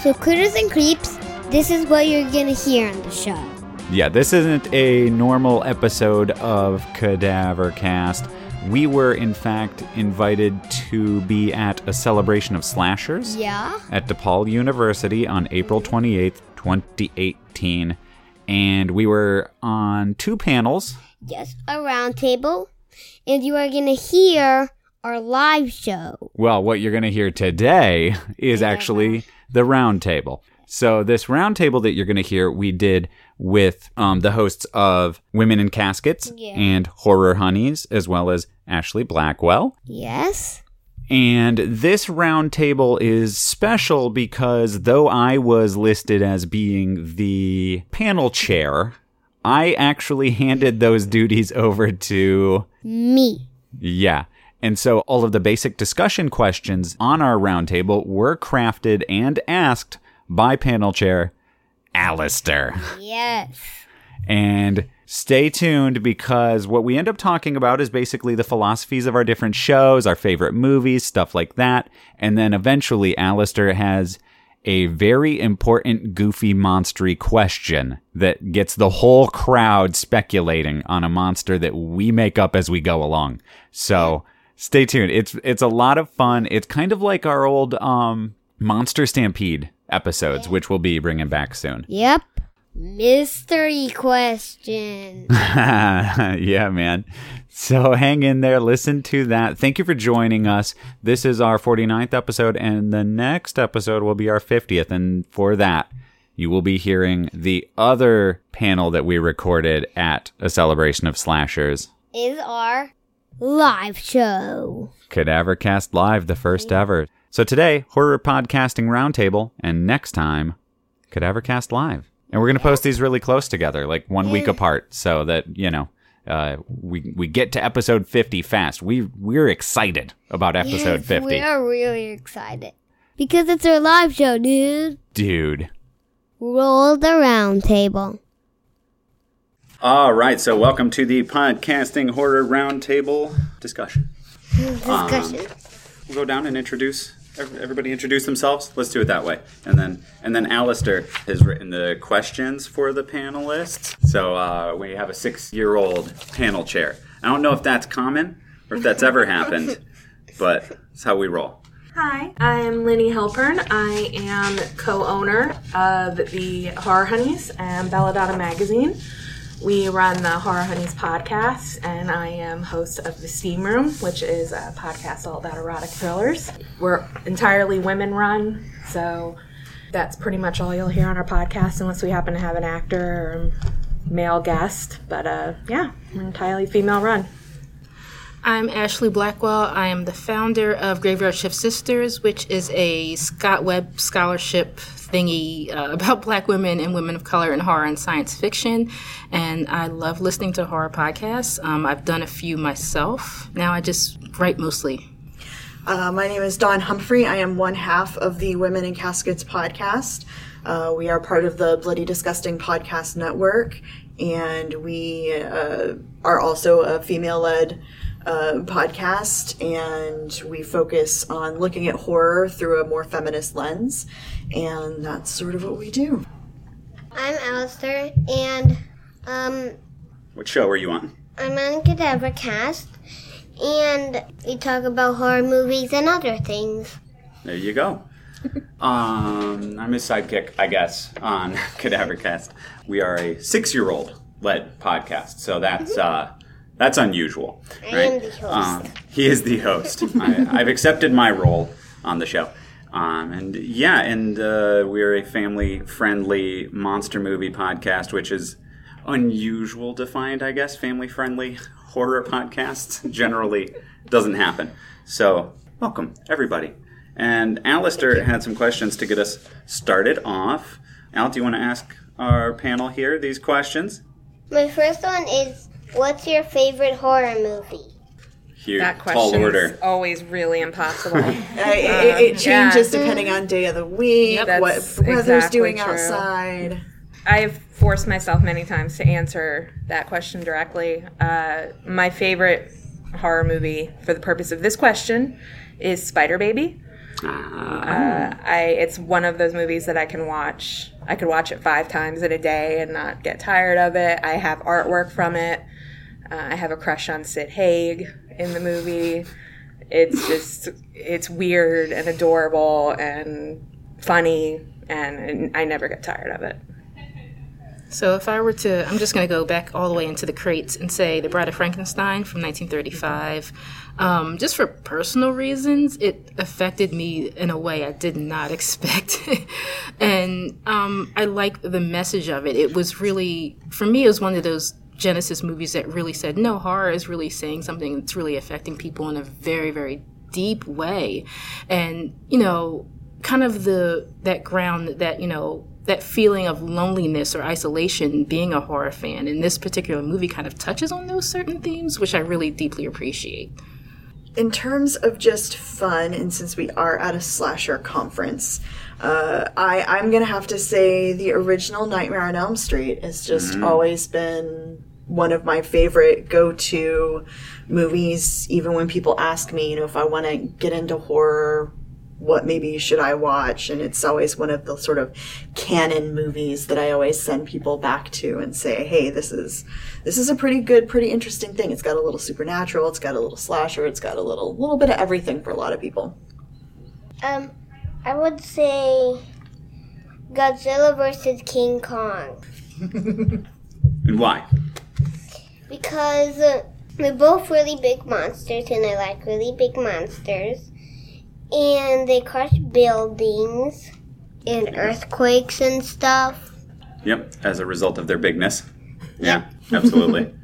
So Critters and Creeps, this is what you're going to hear on the show. Yeah, this isn't a normal episode of Cadaver Cast. We were, in fact, invited to be at a celebration of slashers at DePaul University on April 28th, 2018. And we were on two panels. Yes, a round table. And you are going to hear our live show. Well, what you're going to hear today is actually the round table. So this round table that you're going to hear, we did with the hosts of Women in Caskets and Horror Honeys, as well as Ashley Blackwell. Yes. And this round table is special because though I was listed as being the panel chair, I actually handed those duties over to me. Yeah. And so all of the basic discussion questions on our roundtable were crafted and asked by panel chair Alistair. Yes. And stay tuned because what we end up talking about is basically the philosophies of our different shows, our favorite movies, stuff like that. And then eventually Alistair has a very important goofy monstery question that gets the whole crowd speculating on a monster that we make up as we go along. So stay tuned. It's a lot of fun. It's kind of like our old Monster Stampede episodes, which we'll be bringing back soon. Yep. Mystery question. Yeah, man. So hang in there. Listen to that. Thank you for joining us. This is our 49th episode, and the next episode will be our 50th. And for that, you will be hearing the other panel that we recorded at a celebration of slashers. Is our live show. Cadaver Cast Live, the first ever. So today, Horror Podcasting Roundtable, and next time, Cadaver Cast Live. And we're going to post these really close together, like 1 week apart, so that, you know, we get to episode 50 fast. We're excited about episode 50. We are really excited. Because it's our live show, dude. Dude. Roll the roundtable. All right, so welcome to the Podcasting Horror Roundtable discussion. We'll go down and introduce, everybody introduce themselves. Let's do it that way. And then Alistair has written the questions for the panelists. So we have a 6-year-old panel chair. I don't know if that's common or if that's ever happened, but that's how we roll. Hi, I'm Linny Helpern. I am co-owner of the Horror Honeys and Belladonna Magazine. We run the Horror Honeys podcast, and I am host of The Steam Room, which is a podcast all about erotic thrillers. We're entirely women-run, so that's pretty much all you'll hear on our podcast, unless we happen to have an actor or male guest. But, yeah, we're entirely female-run. I'm Ashley Blackwell. I am the founder of Graveyard Shift Sisters, which is a Scott Webb scholarship thingy about black women and women of color in horror and science fiction, and I love listening to horror podcasts. I've done a few myself. Now I just write mostly. My name is Dawn Humphrey. I am one half of the Women in Caskets podcast. We are part of the Bloody Disgusting Podcast Network, and we are also a female-led podcast, and we focus on looking at horror through a more feminist lens, and that's sort of what we do. I'm Alistair, and what show are you on? I'm on Cadaver Cast, and we talk about horror movies and other things. There you go. I'm his sidekick, I guess, on Cadaver Cast. We are a 6-year-old led podcast, so that's unusual. Right? I am the host. He is the host. I've accepted my role on the show. And we're a family-friendly monster movie podcast, which is unusual to find, I guess. Family-friendly horror podcasts generally doesn't happen. So welcome, everybody. And Alistair had some questions to get us started off. Al, do you want to ask our panel here these questions? My first one is, what's your favorite horror movie? Huge, that question is always really impossible. It changes depending on day of the week, what weather's doing outside. I've forced myself many times to answer that question directly. My favorite horror movie, for the purpose of this question, is Spider Baby. It's one of those movies that I can watch. I could watch it 5 times in a day and not get tired of it. I have artwork from it. I have a crush on Sid Haig in the movie. It's just, it's weird and adorable and funny, and I never get tired of it. So if I were to, I'm just going to go back all the way into the crates and say The Bride of Frankenstein from 1935. Just for personal reasons, it affected me in a way I did not expect. And I like the message of it. It was really, for me, it was one of those Genesis movies that really said, no, horror is really saying something that's really affecting people in a very, very deep way. And, you know, kind of that ground that, you know, that feeling of loneliness or isolation being a horror fan. And this particular movie kind of touches on those certain themes, which I really deeply appreciate. In terms of just fun, and since we are at a slasher conference, I'm going to have to say the original Nightmare on Elm Street has just always been one of my favorite go-to movies. Even when people ask me, you know, if I want to get into horror, what maybe should I watch? And it's always one of the sort of canon movies that I always send people back to and say, hey, this is a pretty good, pretty interesting thing. It's got a little supernatural, it's got a little slasher, it's got a little bit of everything for a lot of people. I would say Godzilla versus King Kong. And why? Because they're both really big monsters, and I like really big monsters. And they crush buildings and earthquakes and stuff. Yep, as a result of their bigness. Yeah, absolutely.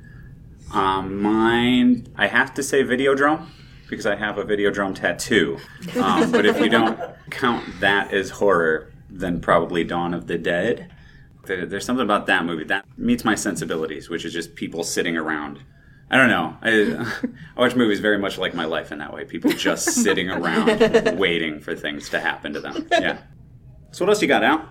Mine, I have to say Videodrome, because I have a Videodrome tattoo. But if you don't count that as horror, then probably Dawn of the Dead. There's something about that movie that meets my sensibilities, which is just people sitting around. I don't know. I watch movies very much like my life in that way. People just sitting around waiting for things to happen to them. Yeah. So what else you got, Al?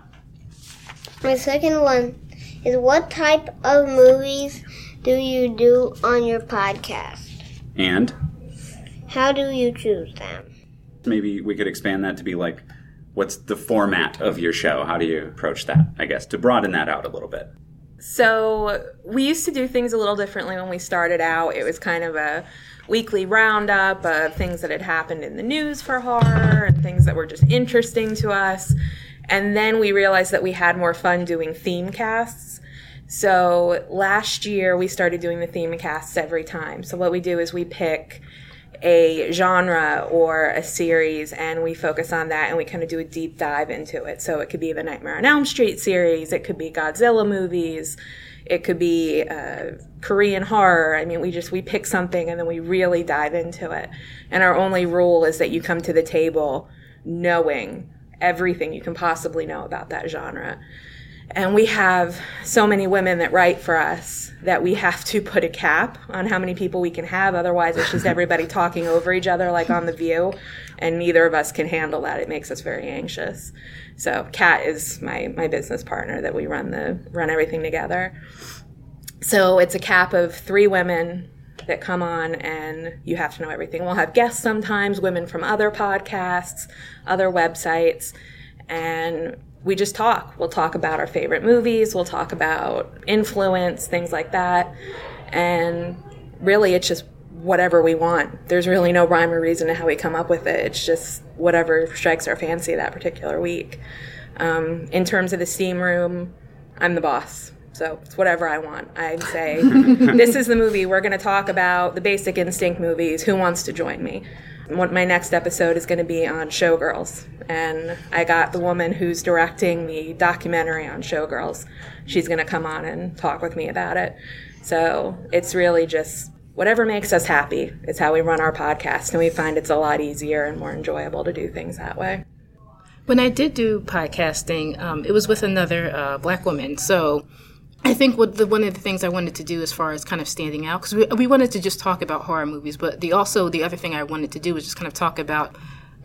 My second one is, what type of movies do you do on your podcast? And? How do you choose them? Maybe we could expand that to be like, what's the format of your show? How do you approach that, I guess, to broaden that out a little bit? So we used to do things a little differently when we started out. It was kind of a weekly roundup of things that had happened in the news for horror and things that were just interesting to us. And then we realized that we had more fun doing theme casts. So last year we started doing the theme casts every time. So what we do is we pick a genre or a series, and we focus on that, and we kind of do a deep dive into it. So it could be the Nightmare on Elm Street series, it could be Godzilla movies, it could be Korean horror. I mean, we pick something, and then we really dive into it. And our only rule is that you come to the table knowing everything you can possibly know about that genre. And we have so many women that write for us that we have to put a cap on how many people we can have. Otherwise, it's just everybody talking over each other like on The View, and neither of us can handle that. It makes us very anxious. So Kat is my business partner that we run everything together. So it's a cap of 3 women that come on, and you have to know everything. We'll have guests sometimes, women from other podcasts, other websites, and we just talk. We'll talk about our favorite movies. We'll talk about influence, things like that. And really, it's just whatever we want. There's really no rhyme or reason to how we come up with it. It's just whatever strikes our fancy that particular week. In terms of the Steam Room, I'm the boss. So it's whatever I want. I'd say, this is the movie we're going to talk about, the Basic Instinct movies. Who wants to join me? My next episode is going to be on Showgirls, and I got the woman who's directing the documentary on Showgirls. She's going to come on and talk with me about it. So it's really just whatever makes us happy is how we run our podcast, and we find it's a lot easier and more enjoyable to do things that way. When I did do podcasting, it was with another Black woman. So I think one of the things I wanted to do as far as kind of standing out, because we wanted to just talk about horror movies, but the other thing I wanted to do was just kind of talk about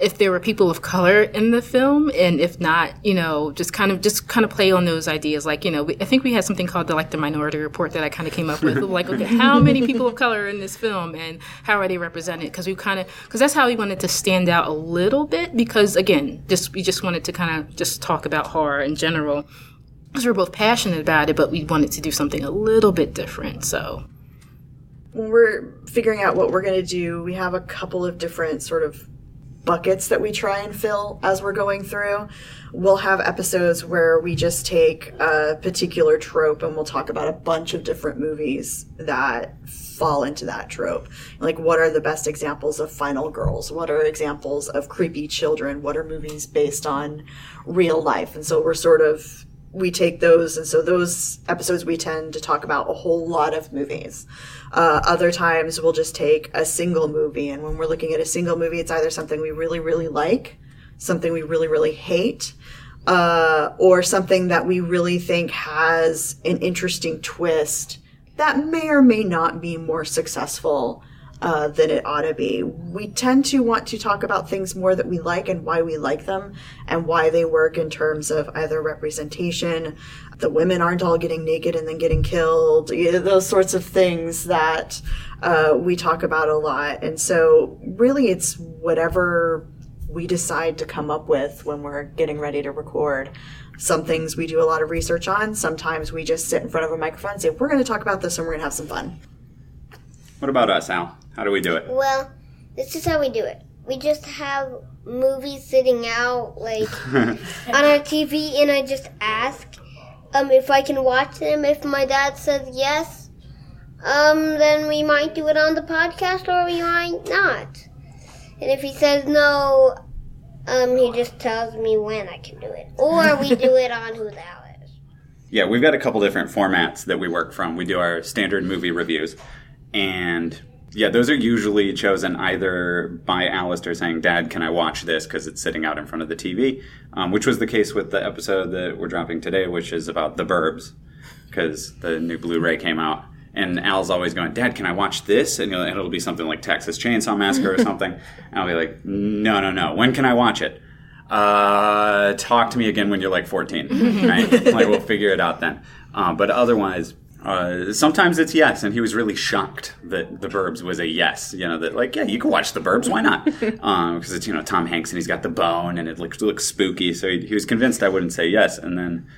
if there were people of color in the film, and if not, just kind of play on those ideas. Like, I think we had something called the Minority Report that I kind of came up with. Like, okay, how many people of color are in this film, and how are they represented? Because that's how we wanted to stand out a little bit. Because again, we just wanted to kind of just talk about horror in general, because we're both passionate about it, but we wanted to do something a little bit different. So when we're figuring out what we're going to do, we have a couple of different sort of buckets that we try and fill as we're going through. We'll have episodes where we just take a particular trope and we'll talk about a bunch of different movies that fall into that trope. Like, what are the best examples of final girls? What are examples of creepy children? What are movies based on real life? And so we take those, and so those episodes we tend to talk about a whole lot of movies. Other times we'll just take a single movie, and when we're looking at a single movie, it's either something we really, really like, something we really, really hate, or something that we really think has an interesting twist that may or may not be more successful than it ought to be. We tend to want to talk about things more that we like and why we like them and why they work in terms of either representation, the women aren't all getting naked and then getting killed, those sorts of things that we talk about a lot. And so really it's whatever we decide to come up with when we're getting ready to record. Some things we do a lot of research on. Sometimes we just sit in front of a microphone and say, we're going to talk about this and we're going to have some fun. What about us, Al? How do we do it? Well, this is how we do it. We just have movies sitting out, like, on our TV, and I just ask if I can watch them. If my dad says yes, then we might do it on the podcast, or we might not. And if he says no, he just tells me when I can do it. Or we do it on Who's Al Is. Yeah, we've got a couple different formats that we work from. We do our standard movie reviews, and yeah, those are usually chosen either by Alistair saying, Dad, can I watch this? Because it's sitting out in front of the TV, which was the case with the episode that we're dropping today, which is about The Burbs, because the new Blu-ray came out. And Al's always going, Dad, can I watch this? And it'll be something like Texas Chainsaw Massacre or something. And I'll be like, no. When can I watch it? Talk to me again when you're like 14, right? Like, we'll figure it out then. But otherwise... sometimes it's yes, and he was really shocked that The Burbs was a yes. That you can watch The Burbs, why not? Because it's, Tom Hanks, and he's got the bone, and it looks spooky. So he was convinced I wouldn't say yes. And then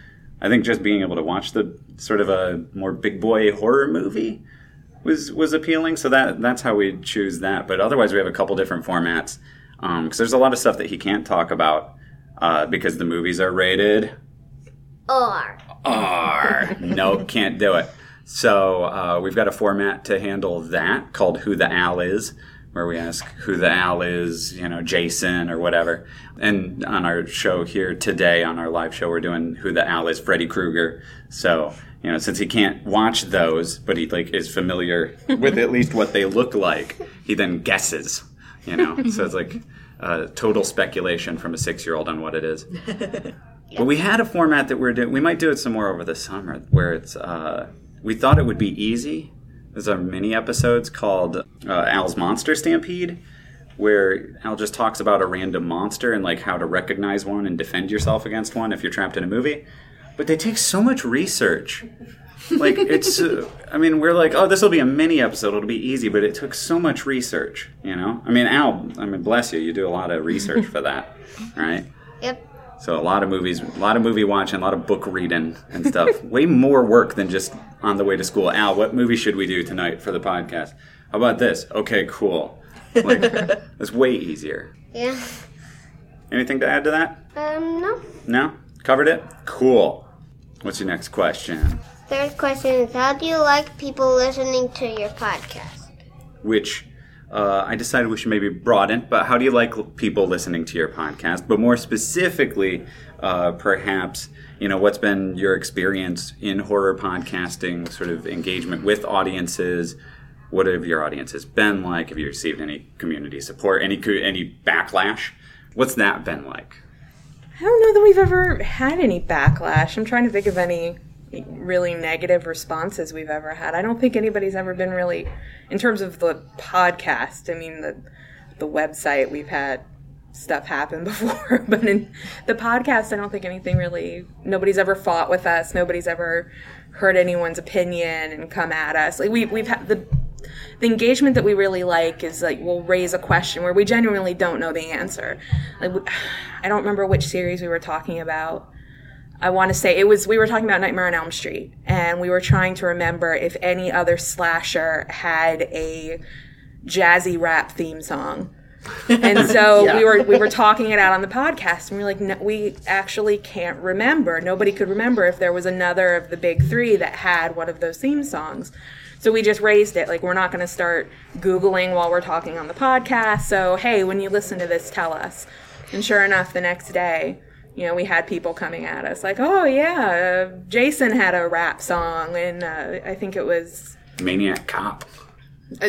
I think just being able to watch the sort of a more big boy horror movie was appealing. So that's how we choose that. But otherwise, we have a couple different formats, because there's a lot of stuff that he can't talk about because the movies are rated R. No, can't do it. So we've got a format to handle that called Who the Al Is, where we ask who the Al is, Jason or whatever. And on our show here today, on our live show, we're doing Who the Al Is, Freddy Krueger. So, since he can't watch those, but he is familiar with at least what they look like, he then guesses, So it's total speculation from a 6-year-old on what it is. But we had a format that we're doing. We might do it some more over the summer, where it's we thought it would be easy. There's our mini episodes called Al's Monster Stampede, where Al just talks about a random monster and how to recognize one and defend yourself against one if you're trapped in a movie. But they take so much research. It's we're like, oh, this will be a mini episode, it'll be easy, but it took so much research, Al, bless you do a lot of research for that, right? Yep. So a lot of movies, a lot of movie watching, a lot of book reading and stuff. Way more work than just on the way to school. Al, what movie should we do tonight for the podcast? How about this? Okay, cool. That's way easier. Yeah. Anything to add to that? No. No? Covered it? Cool. What's your next question? Third question is, how do you like people listening to your podcast? Which... I decided we should maybe broaden, but how do you like people listening to your podcast? But more specifically, perhaps, what's been your experience in horror podcasting, sort of engagement with audiences, What have your audiences been like? Have you received any community support, any backlash? What's that been like? I don't know that we've ever had any backlash. I'm trying to think of any really negative responses we've ever had. I don't think anybody's ever been really, in terms of the podcast, I mean, the website, we've had stuff happen before, but in the podcast, I don't think anything really, nobody's ever fought with us. Nobody's ever heard anyone's opinion and come at us. Like we've had the engagement that we really like is like we'll raise a question where we genuinely don't know the answer. Like I don't remember which series we were talking about. I want to say we were talking about Nightmare on Elm Street, and we were trying to remember if any other slasher had a jazzy rap theme song. And so yeah. we were talking it out on the podcast, and we were like, no, we actually can't remember. Nobody could remember if there was another of the big three that had one of those theme songs. So we just raised it. Like, we're not going to start Googling while we're talking on the podcast. So, hey, when you listen to this, tell us. And sure enough, the next day, you know, we had people coming at us like, oh, yeah, Jason had a rap song. And I think it was Maniac Cop.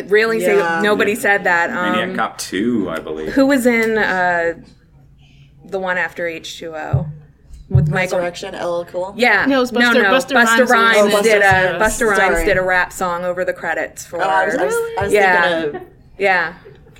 Really? Yeah. So nobody said that. Maniac Cop 2, I believe. Who was in the one after H2O? With Resurrection, LL Cool? Yeah. No, it was Busta Rhymes did a rap song over the credits for... Oh, I was thinking of... Yeah.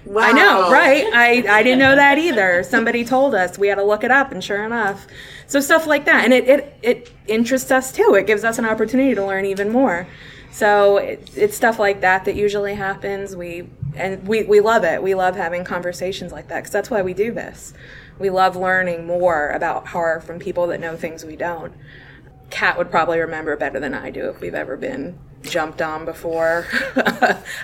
Wow. I know, right? I didn't know that either. Somebody told us. We had to look it up, and sure enough. So stuff like that. And it interests us, too. It gives us an opportunity to learn even more. So it's stuff like that that usually happens. We love it. We love having conversations like that because that's why we do this. We love learning more about horror from people that know things we don't. Kat would probably remember better than I do if we've ever been jumped on before.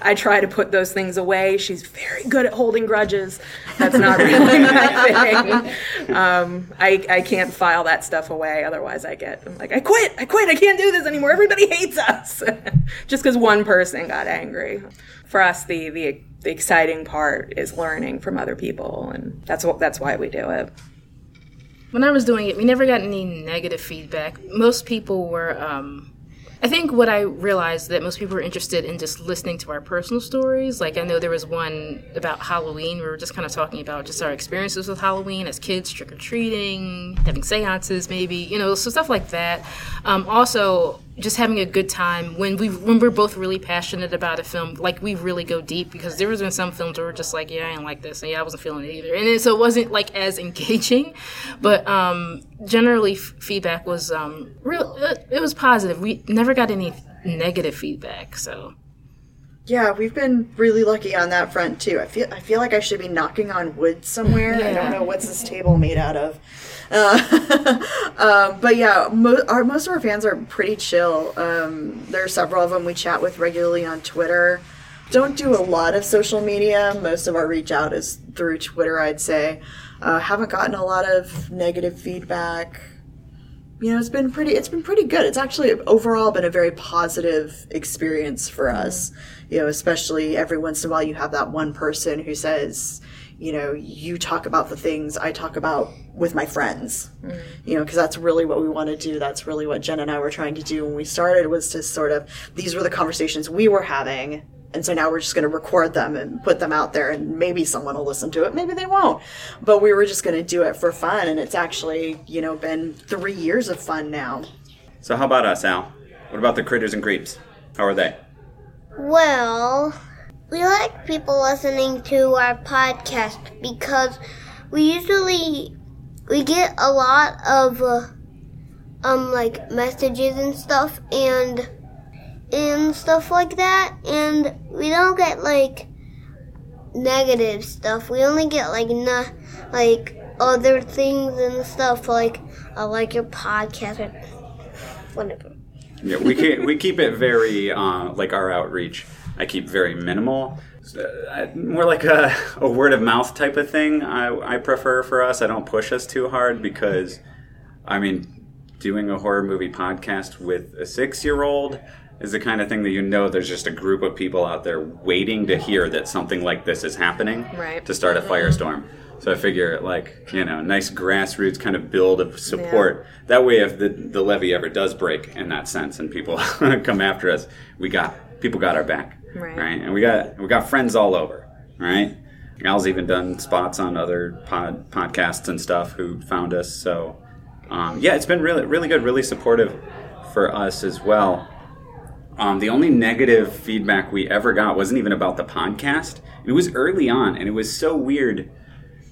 I try to put those things away. She's very good at holding grudges. That's not really my thing. I can't file that stuff away. Otherwise, I'm like, I quit. I can't do this anymore. Everybody hates us. Just because one person got angry. For us, the exciting part is learning from other people, and that's why we do it. When I was doing it, we never got any negative feedback. Most people were, I think what I realized that most people were interested in just listening to our personal stories. Like, I know there was one about Halloween. We were just kind of talking about just our experiences with Halloween as kids, trick-or-treating, having seances maybe, you know, so stuff like that. Also, just having a good time when we're both really passionate about a film, like we really go deep, because there has been some films where we're just like, yeah, I didn't like this, and yeah, I wasn't feeling it either, and so it wasn't like as engaging, but generally feedback was real. It was positive. We never got any negative feedback, so. Yeah, we've been really lucky on that front too. I feel like I should be knocking on wood somewhere. Yeah. I don't know what's this table made out of. But yeah, most of our fans are pretty chill. There are several of them we chat with regularly on Twitter. Don't do a lot of social media. Most of our reach out is through Twitter, I'd say. Haven't gotten a lot of negative feedback. You know, it's been pretty good. It's actually overall been a very positive experience for us. You know, especially every once in a while you have that one person who says, you know, you talk about the things I talk about with my friends, you know, because that's really what we want to do. That's really what Jen and I were trying to do when we started, was to sort of, these were the conversations we were having. And so now we're just going to record them and put them out there, and maybe someone will listen to it. Maybe they won't. But we were just going to do it for fun. And it's actually, you know, been 3 years of fun now. So how about us, Al? What about the critters and creeps? How are they? Well, we like people listening to our podcast because we get a lot of, like, messages and stuff, and stuff like that, and we don't get like negative stuff. We only get like not like other things and stuff like I like your podcast or whatever. Yeah, we keep it very like our outreach. I keep very minimal, more like a word of mouth type of thing. I prefer for us. I don't push us too hard because, I mean, doing a horror movie podcast with a 6-year-old. Is the kind of thing that, you know, there's just a group of people out there waiting to hear that something like this is happening, right, to start a firestorm. So I figure, like, you know, nice grassroots kind of build of support. Yeah. That way, if the levee ever does break in that sense and people come after us, people got our back, right? And we got friends all over, right? Al's even done spots on other podcasts and stuff who found us. So, yeah, it's been really, really good, really supportive for us as well. The only negative feedback we ever got wasn't even about the podcast. It was early on, and it was so weird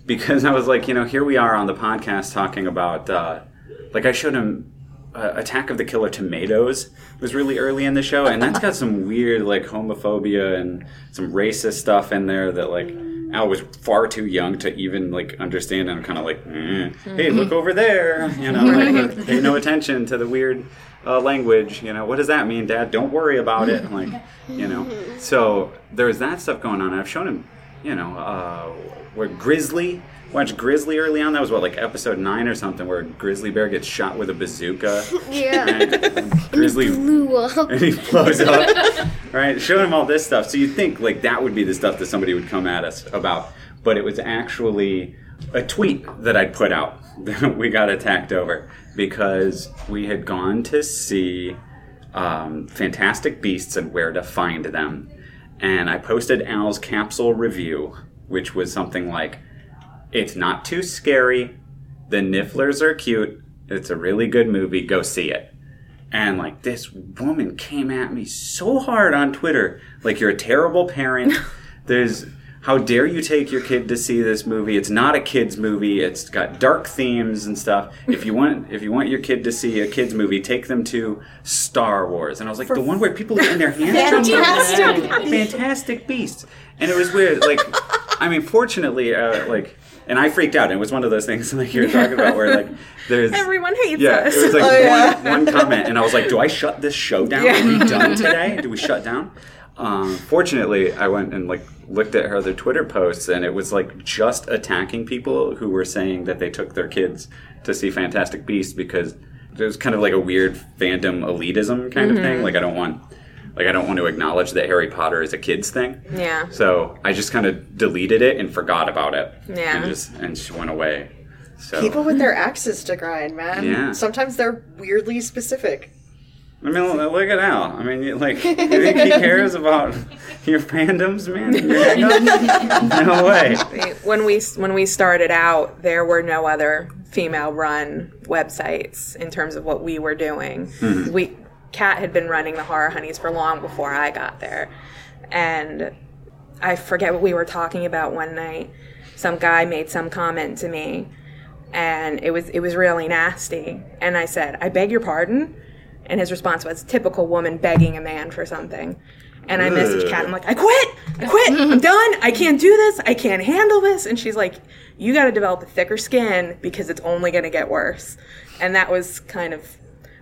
because I was like, you know, here we are on the podcast talking about, like I showed him Attack of the Killer Tomatoes. It was really early in the show, and that's got some weird, like, homophobia and some racist stuff in there that, like, Al was far too young to even, like, understand, and I'm kind of like, hey, look over there, you know, like, pay no attention to the weird language, you know, what does that mean, Dad? Don't worry about it. I'm like, you know, so there was that stuff going on. I've shown him, you know, where Grizzly, watched Grizzly early on. That was, what, like episode 9 or something, where a grizzly bear gets shot with a bazooka. Yeah. And Grizzly, and he blew up. And he blows up. Right? Showing him all this stuff. So you'd think, like, that would be the stuff that somebody would come at us about. But it was actually a tweet that I'd put out that we got attacked over, because we had gone to see Fantastic Beasts and Where to Find Them. And I posted Al's capsule review, which was something like, "It's not too scary, the Nifflers are cute, it's a really good movie, go see it." And, like, this woman came at me so hard on Twitter, like, "You're a terrible parent, how dare you take your kid to see this movie? It's not a kid's movie. It's got dark themes and stuff. If you want your kid to see a kid's movie, take them to Star Wars." And I was like, the one where people get in their hands. Fantastic Beasts. And it was weird. Like, I mean, fortunately, like, and I freaked out. It was one of those things, like you were talking about, where, like, there's... Everyone hates us. Yeah, it was, like, one comment. And I was like, do I shut this show down? Yeah. Are we done today? Do we shut down? Fortunately, I went and, like, looked at her other Twitter posts, and it was, like, just attacking people who were saying that they took their kids to see Fantastic Beasts, because there was kind of, like, a weird fandom elitism kind of thing. Like, I don't want to acknowledge that Harry Potter is a kid's thing. Yeah. So I just kind of deleted it and forgot about it. Yeah. And she went away. So. People with their axes to grind, man. Yeah. Sometimes they're weirdly specific. I mean, look at Al. I mean, like, you think he cares about your fandoms, man? Your fandoms? No way. When we started out, there were no other female-run websites in terms of what we were doing. Mm-hmm. Kat had been running the Horror Honeys for long before I got there. And I forget what we were talking about one night. Some guy made some comment to me, and it was really nasty. And I said, "I beg your pardon?" And his response was, "Typical woman begging a man for something." And I messaged Kat. I'm like, I quit. I'm done. I can't do this. I can't handle this. And she's like, "You got to develop a thicker skin, because it's only going to get worse." And that was kind of,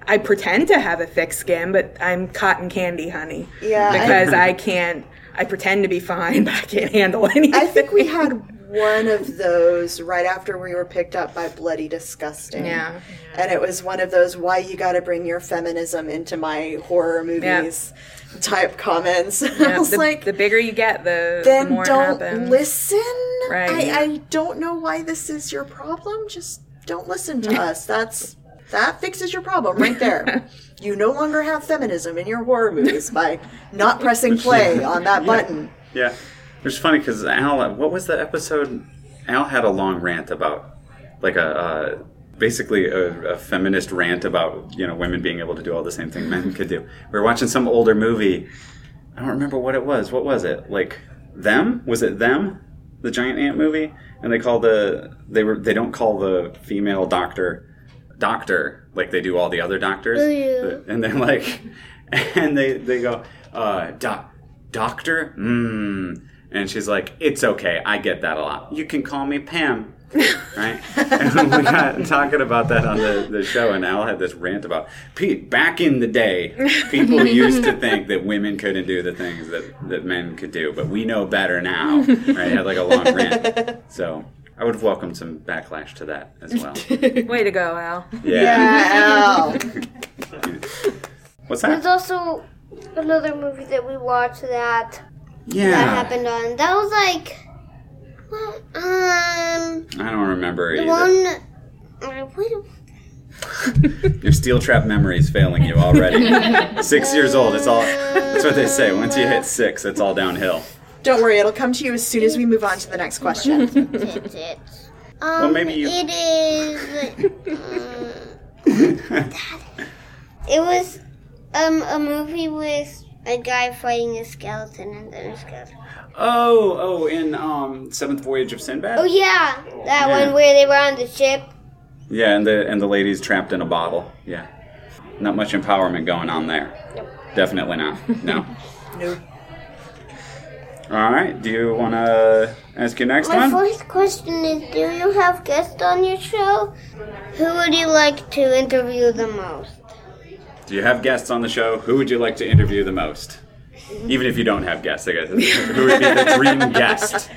I pretend to have a thick skin, but I'm cotton candy, honey. Yeah. Because I pretend to be fine, but I can't handle anything. I think we had one of those right after we were picked up by Bloody Disgusting. Yeah. And it was one of those, "Why you gotta bring your feminism into my horror movies" type comments. Yeah, I was like, the bigger you get, the more happens. Then don't listen. Right. I don't know why this is your problem. Just don't listen to us. That fixes your problem right there. You no longer have feminism in your horror movies by not pressing play on that button. Yeah. It's funny because Al, what was the episode? Al had a long rant about, like, basically a feminist rant about, you know, women being able to do all the same thing men could do. We were watching some older movie. I don't remember what it was. What was it? Like, Them? Was it Them? The giant ant movie? And they call they don't call the female doctor like they do all the other doctors. Oh, yeah. And they're like, and they go, doctor? And she's like, "It's okay. I get that a lot. You can call me Pam." Right? And we got talking about that on the show, and Al had this rant about, Pete, back in the day, people used to think that women couldn't do the things that men could do, but we know better now. Right? Had, like, a long rant. So I would have welcomed some backlash to that as well. Way to go, Al. Yeah, Al. What's that? There's also another movie that we watched that happened on. That was like Well, I don't remember the either. Your steel trap memory is failing you already. 6 years old, it's all. That's what they say. Once you hit 6, it's all downhill. Don't worry, it'll come to you as soon as we move on to the next question. Well, maybe you... It is... it was a movie with a guy fighting a skeleton and then a skeleton. Oh, in Seventh Voyage of Sinbad? Oh, yeah. That one where they were on the ship. Yeah, and the lady's trapped in a bottle. Yeah. Not much empowerment going on there. Nope. Definitely not. No. Nope. All right. Do you want to ask your next one? My fourth question is, do you have guests on your show? Who would you like to interview the most? Do you have guests on the show? Who would you like to interview the most? Even if you don't have guests, I guess. Who would be the dream guest?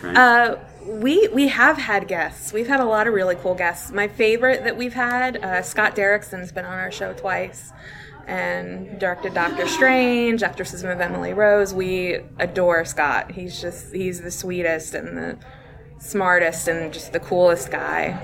Right? We have had guests. We've had a lot of really cool guests. My favorite that we've had, Scott Derrickson's been on our show twice and directed Doctor Strange, Exorcism of Emily Rose. We adore Scott. He's the sweetest and the smartest and just the coolest guy.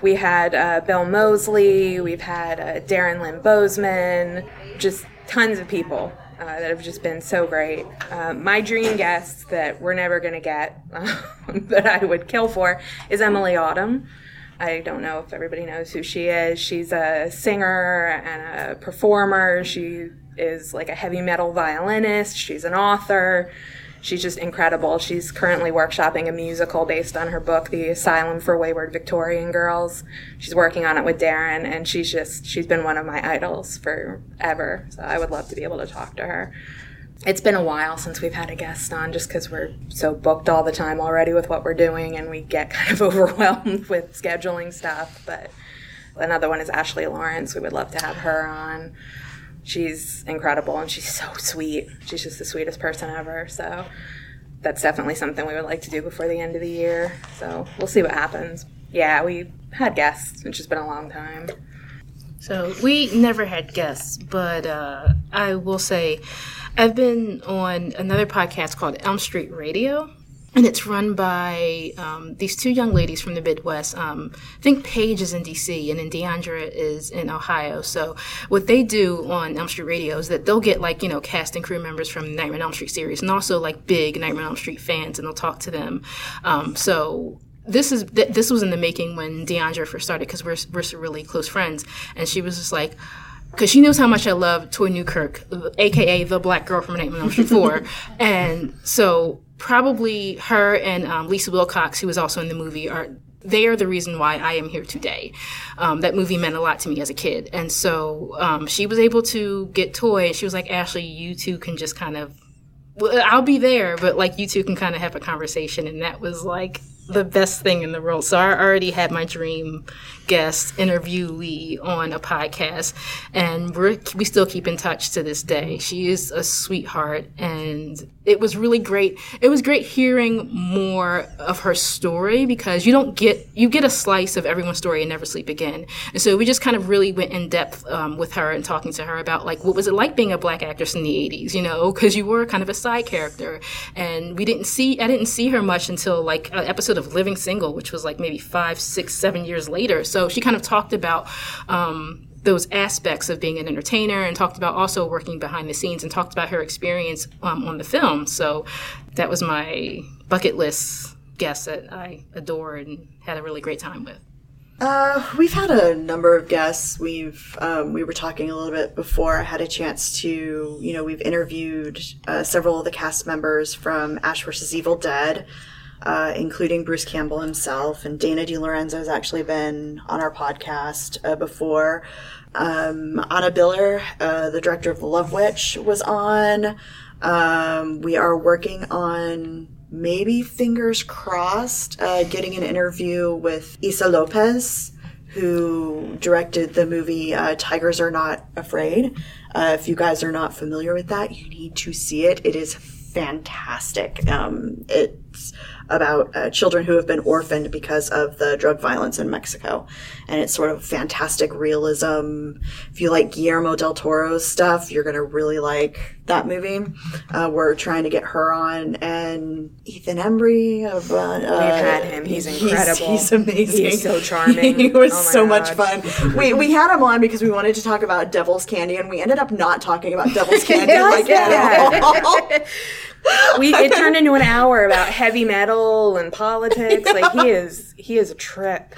We had Bill Moseley. We've had Darren Lynn Bozeman. Just tons of people. That have just been so great. My dream guest that we're never going to get, that I would kill for, is Emily Autumn. I don't know if everybody knows who she is. She's a singer and a performer. She is like a heavy metal violinist. She's an author. She's just incredible. She's currently workshopping a musical based on her book, The Asylum for Wayward Victorian Girls. She's working on it with Darren, and she's been one of my idols forever. So I would love to be able to talk to her. It's been a while since we've had a guest on, just because we're so booked all the time already with what we're doing, and we get kind of overwhelmed with scheduling stuff. But another one is Ashley Lawrence. We would love to have her on. She's incredible, and she's so sweet. She's just the sweetest person ever, so that's definitely something we would like to do before the end of the year. So we'll see what happens. Yeah, we had guests. It's just been a long time. So we never had guests, but I will say I've been on another podcast called Elm Street Radio, and it's run by these two young ladies from the Midwest. I think Paige is in D.C. and then DeAndra is in Ohio. So what they do on Elm Street Radio is that they'll get, like, you know, cast and crew members from the Nightmare on Elm Street series and also, like, big Nightmare on Elm Street fans, and they'll talk to them. So... This was in the making when DeAndra first started, because we're really close friends, and she was just like, because she knows how much I love Toy Newkirk, a.k.a. the black girl from Nightmare on Elm Street 4, and so probably her and Lisa Wilcox, who was also in the movie, they are the reason why I am here today. That movie meant a lot to me as a kid, and so she was able to get Toy, and she was like, Ashley, you two can just kind of, well, I'll be there, but, like, you two can kind of have a conversation, and that was, like, the best thing in the world. So I already had my dream guest interviewee on a podcast, and we still keep in touch to this day. She is a sweetheart, and it was really great. It was great hearing more of her story, because you get a slice of everyone's story and Never Sleep Again. And so we just kind of really went in depth with her and talking to her about, like, what was it like being a black actress in the 80s, you know, because you were kind of a side character, and I didn't see her much until, like, an episode of Living Single, which was, like, maybe 5, 6, 7 years later. So she kind of talked about those aspects of being an entertainer, and talked about also working behind the scenes, and talked about her experience on the film. So that was my bucket list guest that I adore and had a really great time with. We've had a number of guests. We've we were talking a little bit before I had a chance to, you know, we've interviewed several of the cast members from Ash vs. Evil Dead, including Bruce Campbell himself, and Dana DiLorenzo has actually been on our podcast before. Anna Biller, the director of The Love Witch, was on. We are working on, maybe fingers crossed, getting an interview with Issa Lopez, who directed the movie Tigers Are Not Afraid. If you guys are not familiar with that, you need to see it. It is fantastic. It it's about children who have been orphaned because of the drug violence in Mexico. And it's sort of fantastic realism. If you like Guillermo del Toro's stuff, you're going to really like that movie. We're trying to get her on. And Ethan Embry. We've had him. He's incredible. He's amazing. He's so charming. He was so much fun. We had him on because we wanted to talk about Devil's Candy, and we ended up not talking about Devil's Candy at all. It turned into an hour about heavy metal and politics. Like, he is a trip.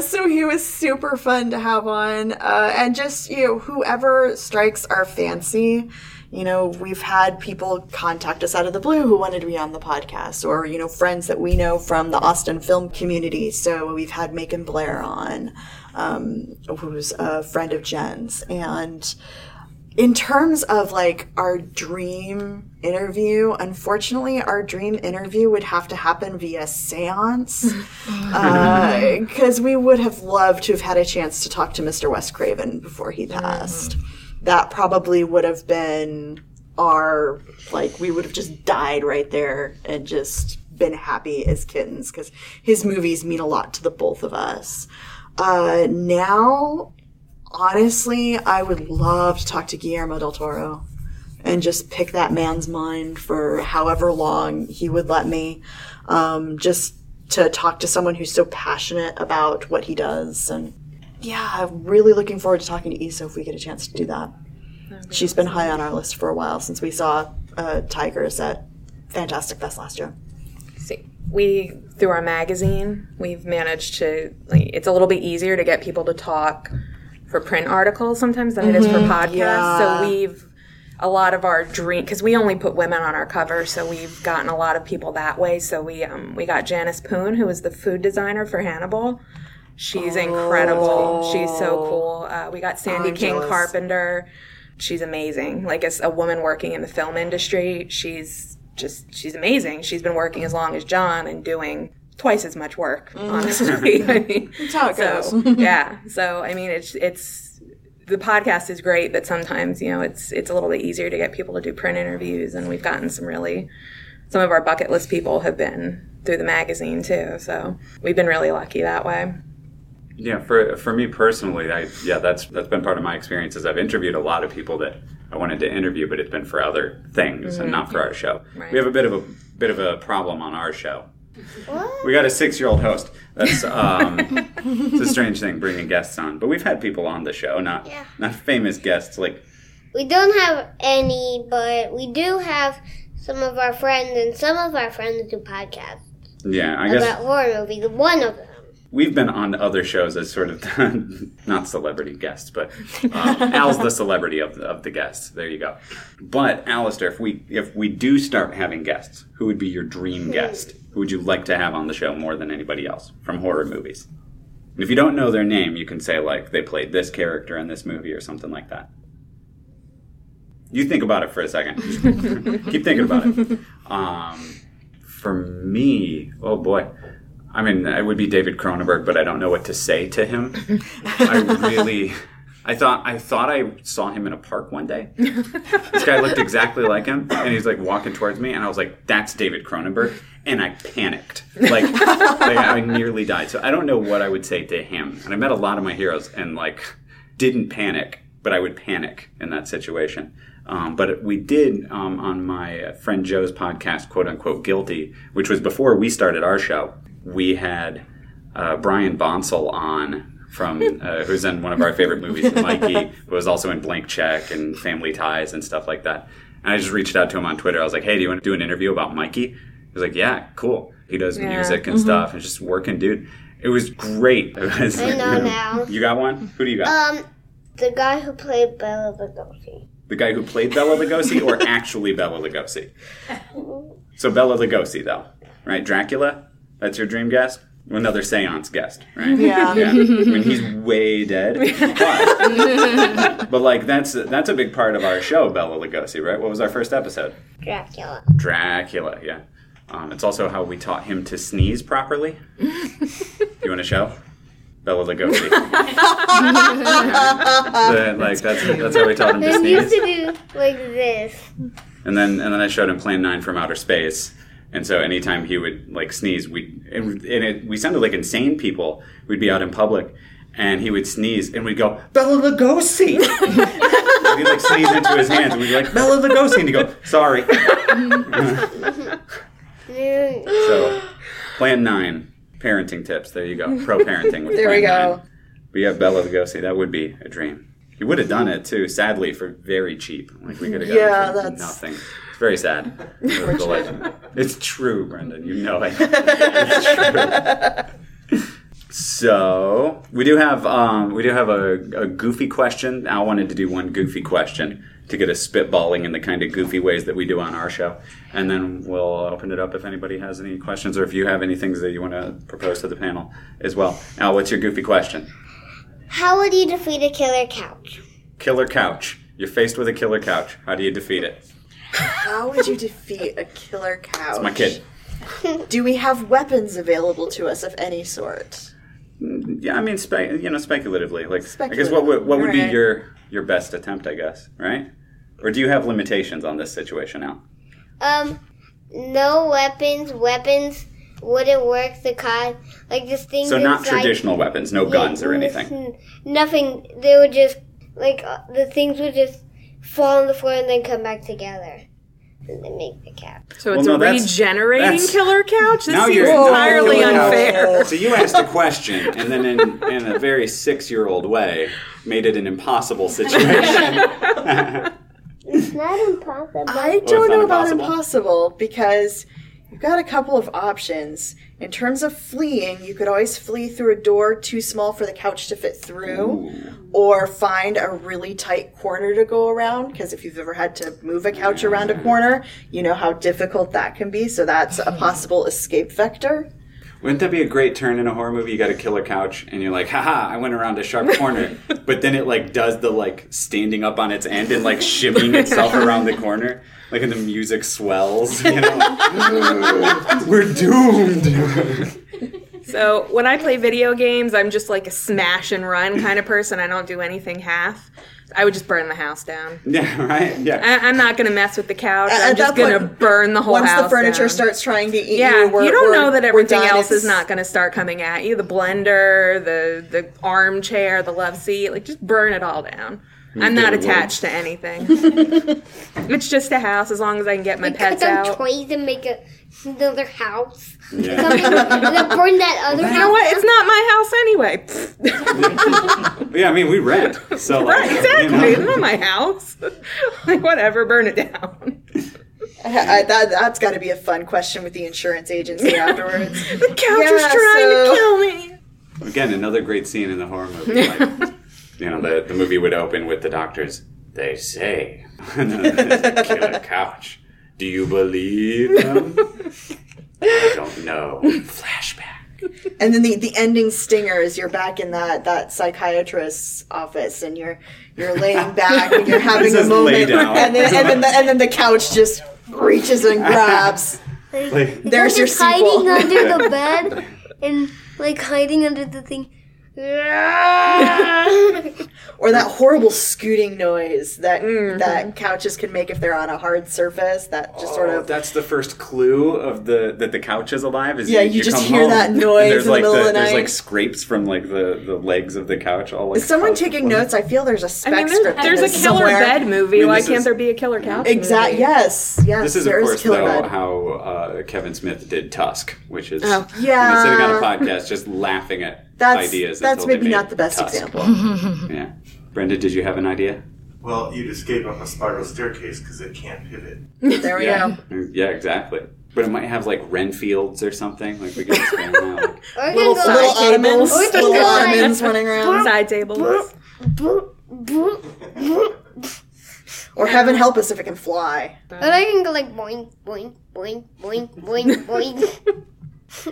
So he was super fun to have on. And just, you know, whoever strikes our fancy. You know, we've had people contact us out of the blue who wanted to be on the podcast, or, you know, friends that we know from the Austin film community. So we've had Macon Blair on, who's a friend of Jen's. And in terms of, like, our dream interview, unfortunately, our dream interview would have to happen via seance, because we would have loved to have had a chance to talk to Mr. Wes Craven before he passed. That probably would have been our, like, we would have just died right there and just been happy as kittens, because his movies mean a lot to the both of us. Now, honestly, I would love to talk to Guillermo del Toro and just pick that man's mind for however long he would let me, just to talk to someone who's so passionate about what he does. And yeah, I'm really looking forward to talking to Issa if we get a chance to do that. She's been high on our list for a while since we saw Tigers at Fantastic Fest last year. See, we, through our magazine, we've managed to, like, it's a little bit easier to get people to talk for print articles sometimes than it is for podcasts. Yeah. So we've, a lot of our dream, because we only put women on our cover, so we've gotten a lot of people that way. So we got Janice Poon, who was the food designer for Hannibal. She's incredible. She's so cool. We got Sandy King Carpenter. She's amazing. Like, as a woman working in the film industry, she's amazing. She's been working as long as John and doing twice as much work, honestly. I mean, that's how it goes. Yeah. So, I mean, it's the podcast is great, but sometimes, you know, it's a little bit easier to get people to do print interviews, and we've gotten some of our bucket list people have been through the magazine too. So we've been really lucky that way. Yeah, for me personally, that's been part of my experience. Is I've interviewed a lot of people that I wanted to interview, but it's been for other things and not for our show. Right. We have a bit of a problem on our show. What? We got a 6-year-old host. That's it's a strange thing bringing guests on, but we've had people on the show, not famous guests. Like, we don't have any, but we do have some of our friends, and some of our friends do podcasts. Yeah, I guess about horror movies. One of them. We've been on other shows as sort of, not celebrity guests, but Al's the celebrity of the guests. There you go. But, Alistair, if we do start having guests, who would be your dream guest? Who would you like to have on the show more than anybody else from horror movies? And if you don't know their name, you can say, like, they played this character in this movie or something like that. You think about it for a second. Keep thinking about it. For me, oh boy. I mean, it would be David Cronenberg, but I don't know what to say to him. I thought I saw him in a park one day. This guy looked exactly like him, and he's, like, walking towards me, and I was like, that's David Cronenberg, and I panicked. Like, I nearly died. So I don't know what I would say to him. And I met a lot of my heroes and, like, didn't panic, but I would panic in that situation. But we did, on my friend Joe's podcast, quote-unquote Guilty, which was before we started our show. We had Brian Bonsall on from who's in one of our favorite movies, Mikey, who was also in Blank Check and Family Ties and stuff like that. And I just reached out to him on Twitter. I was like, hey, do you want to do an interview about Mikey? He was like, yeah, cool. He does music and stuff, and just working, dude. It was great. It was, I know now. You got one? Who do you got? The guy who played Bela Lugosi. The guy who played Bela Lugosi, or actually Bela Lugosi? So Bela Lugosi, though, right? Dracula? That's your dream guest? Another seance guest, right? Yeah. I mean, he's way dead. But like, that's a big part of our show, Bela Lugosi, right? What was our first episode? Dracula, yeah. It's also how we taught him to sneeze properly. You want to show? Bela Lugosi. That's how we taught him to sneeze. He used to do like this. And then I showed him Plan 9 from Outer Space. And so anytime he would like sneeze, we sounded like insane people. We'd be out in public, and he would sneeze, and we'd go, Bela Lugosi! He'd like sneeze into his hands, and we'd be like, Bela Lugosi! And he'd go, sorry. So, plan 9, parenting tips. There you go. Pro-parenting with there plan 9. There we go. 9. But yeah, Bela Lugosi, that would be a dream. He would have done it, too, sadly, for very cheap. Like, we could have gotten for nothing. It's very sad. It's true, Brendan. You know it. It's true. So we do have a goofy question. I wanted to do one goofy question to get us spitballing in the kind of goofy ways that we do on our show, and then we'll open it up if anybody has any questions or if you have any things that you want to propose to the panel as well. Al, what's your goofy question? How would you defeat a killer couch? Killer couch. You're faced with a killer couch. How do you defeat it? How would you defeat a killer couch? It's my kid. Do we have weapons available to us of any sort? Yeah, I mean, speculatively. Like, I guess what would be your best attempt? I guess, right? Or do you have limitations on this situation now? No weapons. Weapons wouldn't work. The cause, like this thing. So not traditional weapons, no guns or anything. Nothing. They would just the things would just fall on the floor and then come back together. And they make the couch. So it's a regenerating killer couch? This seems entirely unfair. So you asked a question, and then in a very 6-year-old way, made it an impossible situation. It's not impossible. I don't know about impossible, because you've got a couple of options. In terms of fleeing, you could always flee through a door too small for the couch to fit through, or find a really tight corner to go around, because if you've ever had to move a couch around a corner, you know how difficult that can be, so that's a possible escape vector. Wouldn't that be a great turn in a horror movie? You got a killer couch, and you're like, haha, I went around a sharp corner, but then it does the standing up on its end and shimmying itself around the corner. And the music swells, we're doomed. So when I play video games, I'm just a smash and run kind of person. I don't do anything half. I would just burn the house down. Yeah, right? Yeah. I'm not going to mess with the couch. I'm just going to burn the whole house down. Once the furniture starts trying to eat you, you don't know that everything else is not going to start coming at you. The blender, the armchair, the love seat. Just burn it all down. I'm not attached to anything. It's just a house, as long as I can get my pets out. Cut down trees and make another house. Yeah. And burn that other house. You know what? It's not my house anyway. Yeah, I mean, we rent. So right, exactly. It's not my house. Whatever, burn it down. That's got to be a fun question with the insurance agency afterwards. The couch is trying to kill me. Again, another great scene in the horror movie. The movie would open with the doctors, they say, and then they kill a couch. Do you believe them? I don't know. Flashback. And then the ending stinger is you're back in that psychiatrist's office, and you're laying back, and you're having a moment, and then the couch just reaches and grabs. There's your sequel. Hiding under the bed, and hiding under the thing. Or that horrible scooting noise that couches can make if they're on a hard surface. That just sort of that's the first clue of that the couch is alive. Is you just hear home, that noise in the middle of the night. There's scrapes from the legs of the couch. All is someone taking notes? I feel there's a spec script. There's a killer bed movie. Why can't there be a killer couch? Exactly. Yes. This is of course how Kevin Smith did Tusk, which is sitting on a podcast just laughing at. That's maybe not the best example. Yeah. Brenda, did you have an idea? Well, you'd escape up a spiral staircase because it can't pivot. There we go. Yeah, exactly. But it might have Renfields or something. We can expand that. Little ottomans. Little ottomans running around. Side tables. Or heaven help us if it can fly. But I can go boing, boing, boing, boing, boing, boing.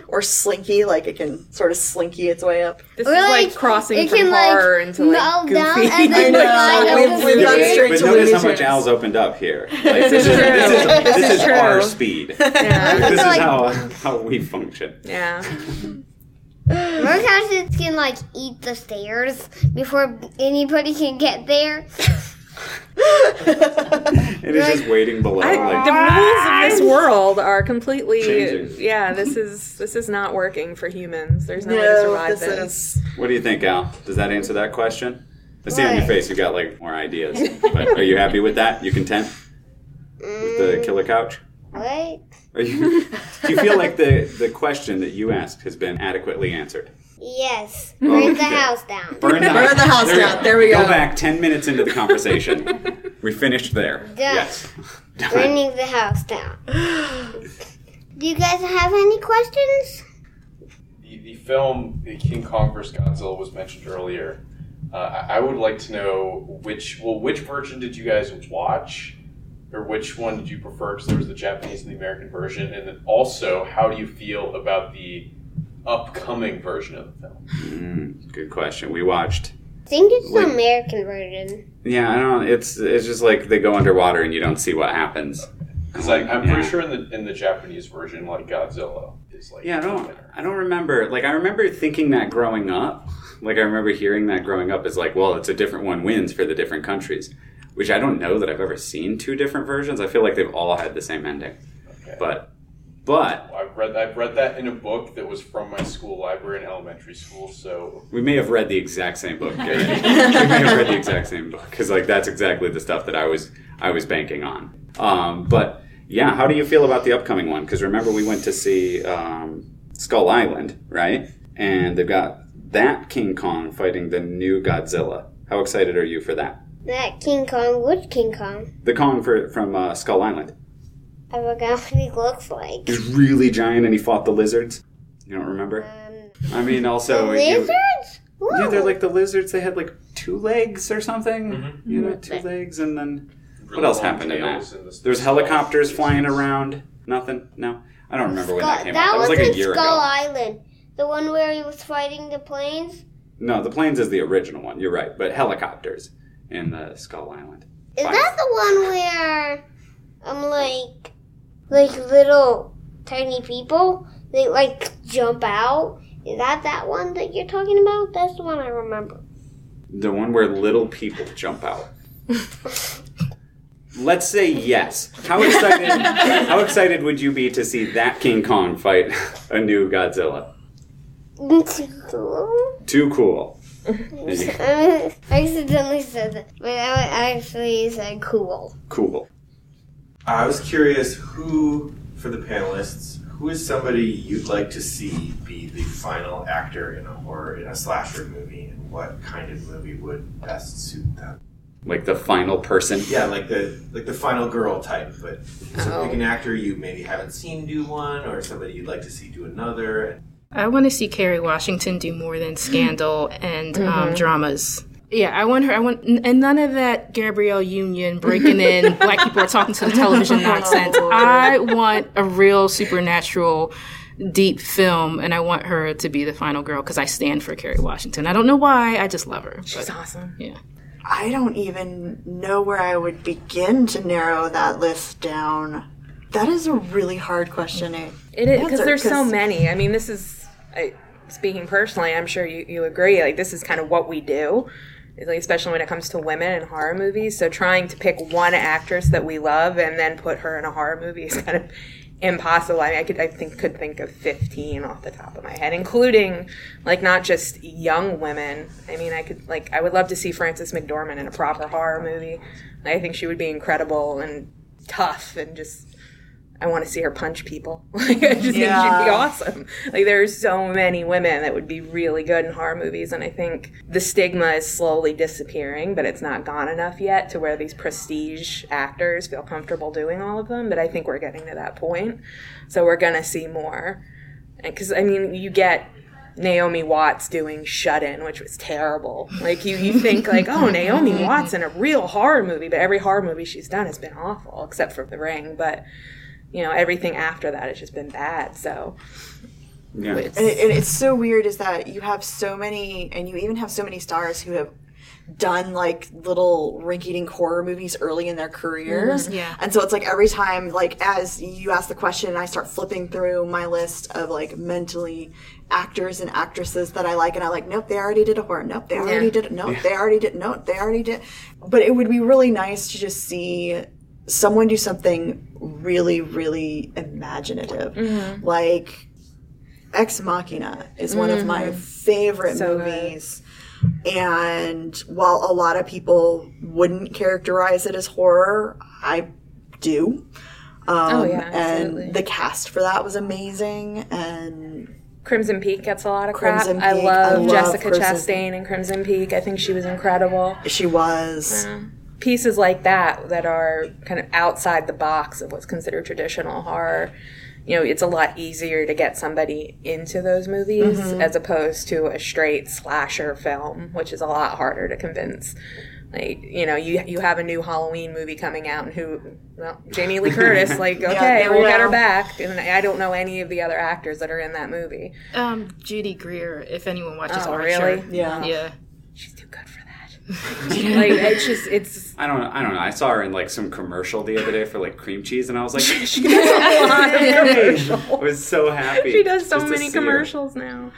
Or slinky, it can sort of slinky its way up. This is crossing from horror into goofy. I know. We've gone straight to notice how much Al's opened up here. This is our speed. Yeah. This is how we function. Yeah. Our couches can eat the stairs before anybody can get there. It is just waiting below. The rules of this world are completely changing. Yeah, this is not working for humans. There's no way to survive this. What do you think, Al? Does that answer that question? I see on your face you got like more ideas. But are you happy with that? You content with the killer couch? What? Do you feel like the question that you asked has been adequately answered? Yes. Burn the house down. There we go. Go back 10 minutes into the conversation. We finished there. Done. Yes. Burning the house down. Do you guys have any questions? The film The King Kong vs. Godzilla was mentioned earlier. I would like to know which version did you guys watch? Or which one did you prefer? Because there was the Japanese and the American version. And then also, how do you feel about the upcoming version of the film? Good question. We watched... I think it's the American version. Yeah, I don't know. It's just like they go underwater and you don't see what happens. Okay. It's like, I'm pretty sure in the Japanese version, like, Godzilla is like... Yeah, I don't remember. Like, I remember thinking that growing up. Like, I remember hearing that growing up is like, well, it's a different one wins for the different countries. Which I don't know that I've ever seen two different versions. I feel like they've all had the same ending. Okay. But I've read that in a book that was from my school library in elementary school. So we may have read the exact same book. Gary. We may have read the exact same book because like that's exactly the stuff that I was banking on. But yeah, how do you feel about the upcoming one? Because remember we went to see Skull Island, right? And they've got that King Kong fighting the new Godzilla. How excited are you for that? That King Kong, which King Kong? The Kong from Skull Island. I forgot what he looks like. He's really giant and he fought the lizards. You don't remember? I mean, also... The lizards? Yeah, they're like the lizards. They had like 2 legs or something. Mm-hmm. You know, 2 legs and then... Really what else happened in that? There's helicopters flying around. Nothing? No? I don't remember when that came out. That was like a year ago. Skull Island. The one where he was fighting the planes? No, the planes is the original one. You're right. But helicopters. In the Skull Island. Is that the one where I'm like little tiny people? They like jump out. Is that one that you're talking about? That's the one I remember. The one where little people jump out. Let's say yes. How excited would you be to see that King Kong fight a new Godzilla? Too cool. Too cool. I accidentally said that, but I actually said cool. Cool. I was curious for the panelists, who is somebody you'd like to see be the final actor in a slasher movie, and what kind of movie would best suit them? Like the final person? Yeah, like the final girl type. But so pick an actor you maybe haven't seen do one, or somebody you'd like to see do another. I want to see Kerry Washington do more than Scandal and dramas. Yeah, I want none of that Gabrielle Union breaking in, black people are talking to the television nonsense. I want a real supernatural, deep film, and I want her to be the final girl because I stand for Kerry Washington. I don't know why, I just love her. She's awesome. Yeah. I don't even know where I would begin to narrow that list down. That is a really hard question to answer. It is, because there's so many. I mean, this is, speaking personally, I'm sure you agree, like, this is kind of what we do, like, especially when it comes to women in horror movies. So trying to pick one actress that we love and then put her in a horror movie is kind of impossible. I mean, I could think of 15 off the top of my head, including, like, not just young women. I mean, I would love to see Frances McDormand in a proper horror movie. I think she would be incredible and tough and just... I want to see her punch people. Like, I just think she'd be awesome. Like, there's so many women that would be really good in horror movies, and I think the stigma is slowly disappearing, but it's not gone enough yet to where these prestige actors feel comfortable doing all of them, but I think we're getting to that point. So we're going to see more. Because, I mean, you get Naomi Watts doing Shut-In, which was terrible. Like, you think, like, oh, Naomi Watts in a real horror movie, but every horror movie she's done has been awful, except for The Ring, but... You know, everything after that has just been bad, so... Yeah. And it's so weird is that you have so many, and you even have so many stars who have done like little rink-eating horror movies early in their careers. Mm-hmm. Yeah. And so it's like every time, like as you ask the question, I start flipping through my list of like mentally actors and actresses that I like, and I like, nope, they already did a horror. Nope, they already did. Nope, they already did. Nope, they already did. But it would be really nice to just see someone do something really, really imaginative. Mm-hmm. Like Ex Machina is one of my favorite movies. Good. And while a lot of people wouldn't characterize it as horror, I do. And the cast for that was amazing. And Crimson Peak gets a lot of crap. I love Jessica Chastain in Crimson Peak. I think she was incredible. She was. Yeah. Pieces like that are kind of outside the box of what's considered traditional horror. You know, it's a lot easier to get somebody into those movies as opposed to a straight slasher film, which is a lot harder to convince. Like, you know, you have a new Halloween movie coming out, and Jamie Lee Curtis, like, we'll get her back. And I don't know any of the other actors that are in that movie. Judy Greer, if anyone watches Archer. Really? Yeah. She's too good for that. Like, it's I don't know. I saw her in like some commercial the other day for like cream cheese, and I was like, she does a lot of commercials. I was so happy. She does so many commercials now.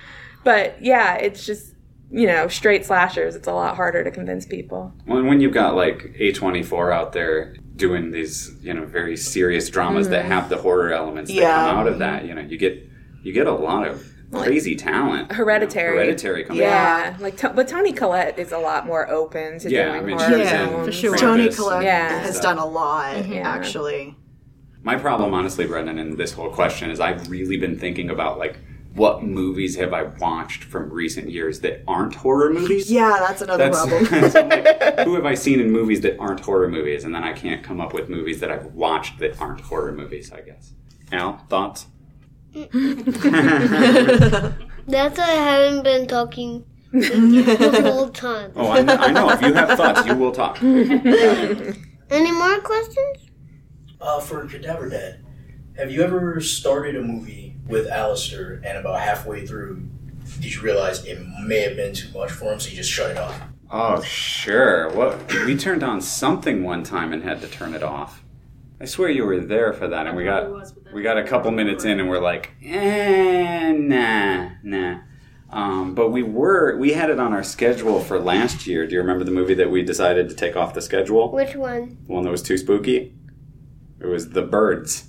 But yeah, it's just, you know, straight slashers, it's a lot harder to convince people. Well, and when you've got like A24 out there doing these, you know, very serious dramas that have the horror elements that come out of that, you know, you get a lot of crazy talent. Hereditary. You know, Hereditary coming out. Like, but Toni Collette is a lot more open to doing horror films. For sure. Toni Collette has done a lot, actually. My problem, honestly, Brendan, in this whole question is I've really been thinking about, like, what movies have I watched from recent years that aren't horror movies? Yeah, that's another problem. So I'm like, who have I seen in movies that aren't horror movies? And then I can't come up with movies that I've watched that aren't horror movies, I guess. Al, thoughts? That's why I haven't been talking the whole time. Oh, I know. If you have thoughts, you will talk. Any more questions? For Cadaver Dad, have you ever started a movie with Alistair and about halfway through, did you realize it may have been too much for him, so you just shut it off? Oh, sure. We turned on something one time and had to turn it off. I swear you were there for that, and we got a couple minutes in, and we're like, nah. But we had it on our schedule for last year. Do you remember the movie that we decided to take off the schedule? Which one? The one that was too spooky. It was The Birds.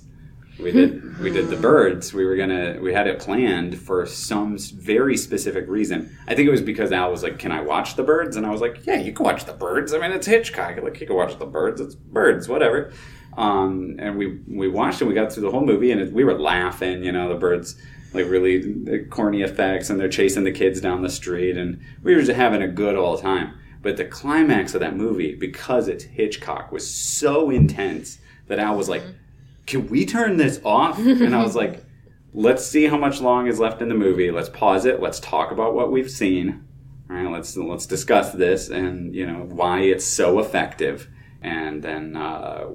We did The Birds. We had it planned for some very specific reason. I think it was because Al was like, "Can I watch The Birds?" And I was like, "Yeah, you can watch The Birds. I mean, it's Hitchcock. Like, you can watch The Birds. It's Birds, whatever." And we watched it. We got through the whole movie, and we were laughing. You know, the birds, like, really corny effects, and they're chasing the kids down the street, and we were just having a good old time. But the climax of that movie, because it's Hitchcock, was so intense that Al was like, "Can we turn this off?" And I was like, "Let's see how much long is left in the movie. Let's pause it. Let's talk about what we've seen. All right, let's discuss this, and you know why it's so effective." And then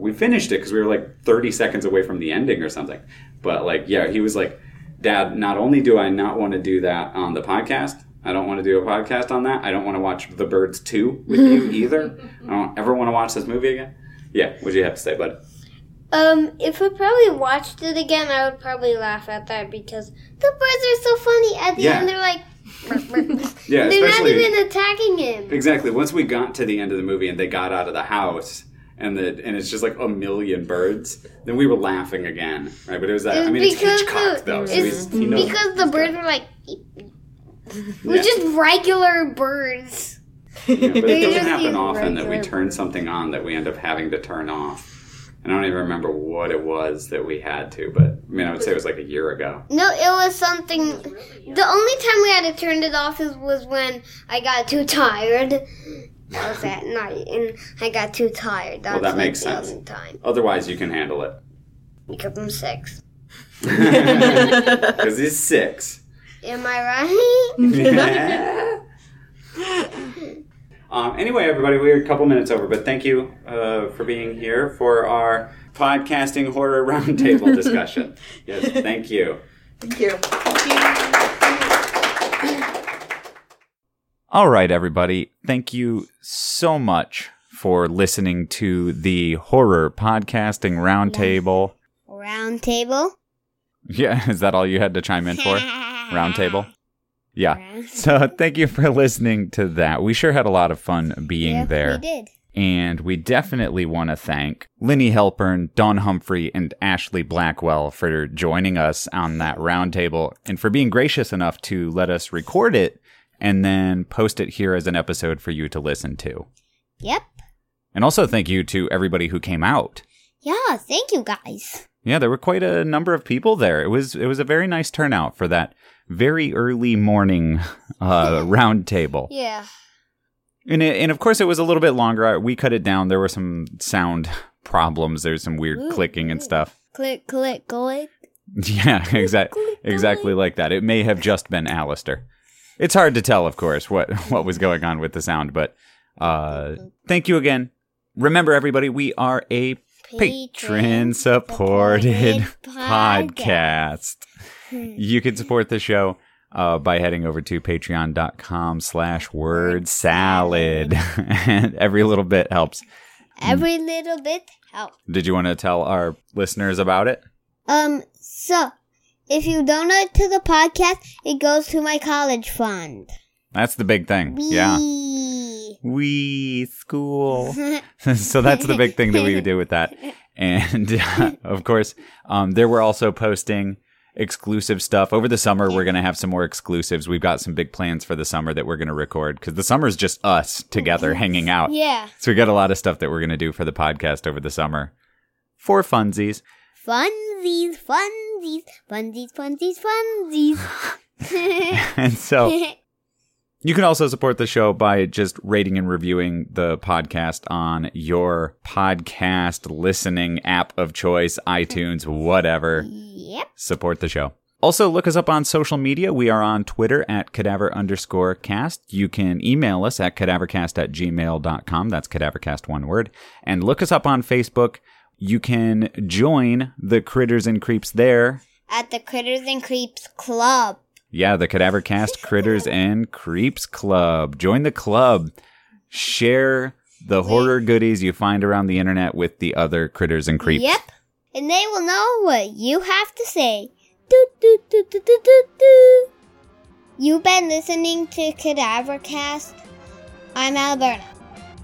we finished it because we were like 30 seconds away from the ending or something. But like, yeah, he was like, "Dad, not only do I not want to do that on the podcast, I don't want to do a podcast on that. I don't want to watch The Birds 2 with you either. I don't ever want to watch this movie again." Yeah, what do you have to say, bud? If I probably watched it again, I would probably laugh at that because the birds are so funny. At the end, they're like... Yeah, they're not even attacking him. Exactly. Once we got to the end of the movie and they got out of the house and it's just like a million birds, then we were laughing again, right? But it was that. I mean, it's Hitchcock though. Because the birds were like, we're just regular birds. Yeah, but it doesn't happen often that we turn something on that we end up having to turn off. I don't even remember what it was that we had to, but I mean, I would say it was like a year ago. No, it was something... The only time we had to turn it off was when I got too tired. That was at night, and I got too tired. That makes sense. Time. Otherwise, you can handle it. Because I'm 6. Because he's 6. Am I right? Yeah. Anyway, everybody, we're a couple minutes over, but thank you for being here for our podcasting horror roundtable discussion. Yes, thank you. Thank you. All right, everybody. Thank you so much for listening to the Horror Podcasting Roundtable. Roundtable? Yeah, is that all you had to chime in for? Roundtable? Yeah. So thank you for listening to that. We sure had a lot of fun being there. We did. And we definitely want to thank Linny Helpern, Dawn Humphrey, and Ashley Blackwell for joining us on that roundtable and for being gracious enough to let us record it and then post it here as an episode for you to listen to. Yep. And also thank you to everybody who came out. Yeah, thank you guys. Yeah, there were quite a number of people there. It was a very nice turnout for that very early morning roundtable. Yeah. And of course, it was a little bit longer. We cut it down. There were some sound problems. There's some weird clicking and stuff. Click, click, click. Yeah, exactly like that. It may have just been Alistair. It's hard to tell, of course, what was going on with the sound. But thank you again. Remember, everybody, we are a patron-supported podcast. You can support the show by heading over to patreon.com/wordsalad. And every little bit helps. Every little bit helps. Did you want to tell our listeners about it? So, if you donate to the podcast, it goes to my college fund. That's the big thing. Yeah. Wee school. So that's the big thing that we do with that. And, of course, there we're also posting exclusive stuff. Over the summer, we're going to have some more exclusives. We've got some big plans for the summer that we're going to record because the summer is just us together hanging out. Yeah. So we got a lot of stuff that we're going to do for the podcast over the summer for funsies. Funsies, funsies, funsies, funsies, funsies. And so you can also support the show by just rating and reviewing the podcast on your podcast listening app of choice, iTunes, whatever. Yep. Support the show. Also, look us up on social media. We are on Twitter at @cadaver_cast. You can email us at cadavercast@gmail.com. That's cadavercast, one word. And look us up on Facebook. You can join the Critters and Creeps there. At the Critters and Creeps Club. Yeah, the Cadaver Cast Critters and Creeps Club. Join the club. Share the horror goodies you find around the internet with the other Critters and Creeps. Yep. And they will know what you have to say. Do, do, do, do, do, do, do. You've been listening to Cadaver Cast. I'm Al Burnham.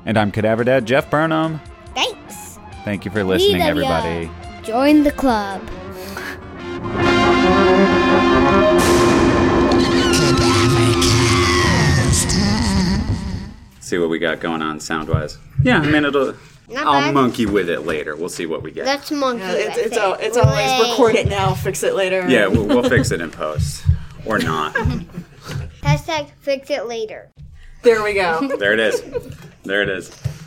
And I'm Cadaver Dad Jeff Burnham. Thanks. Thank you for listening, everybody. Join the club. See what we got going on sound-wise. Yeah, I mean, I'll monkey with it later. We'll see what we get. Let's monkey with it. It's always record it now, fix it later. Yeah, we'll fix it in post. Or not. #fix it later. There we go. There it is.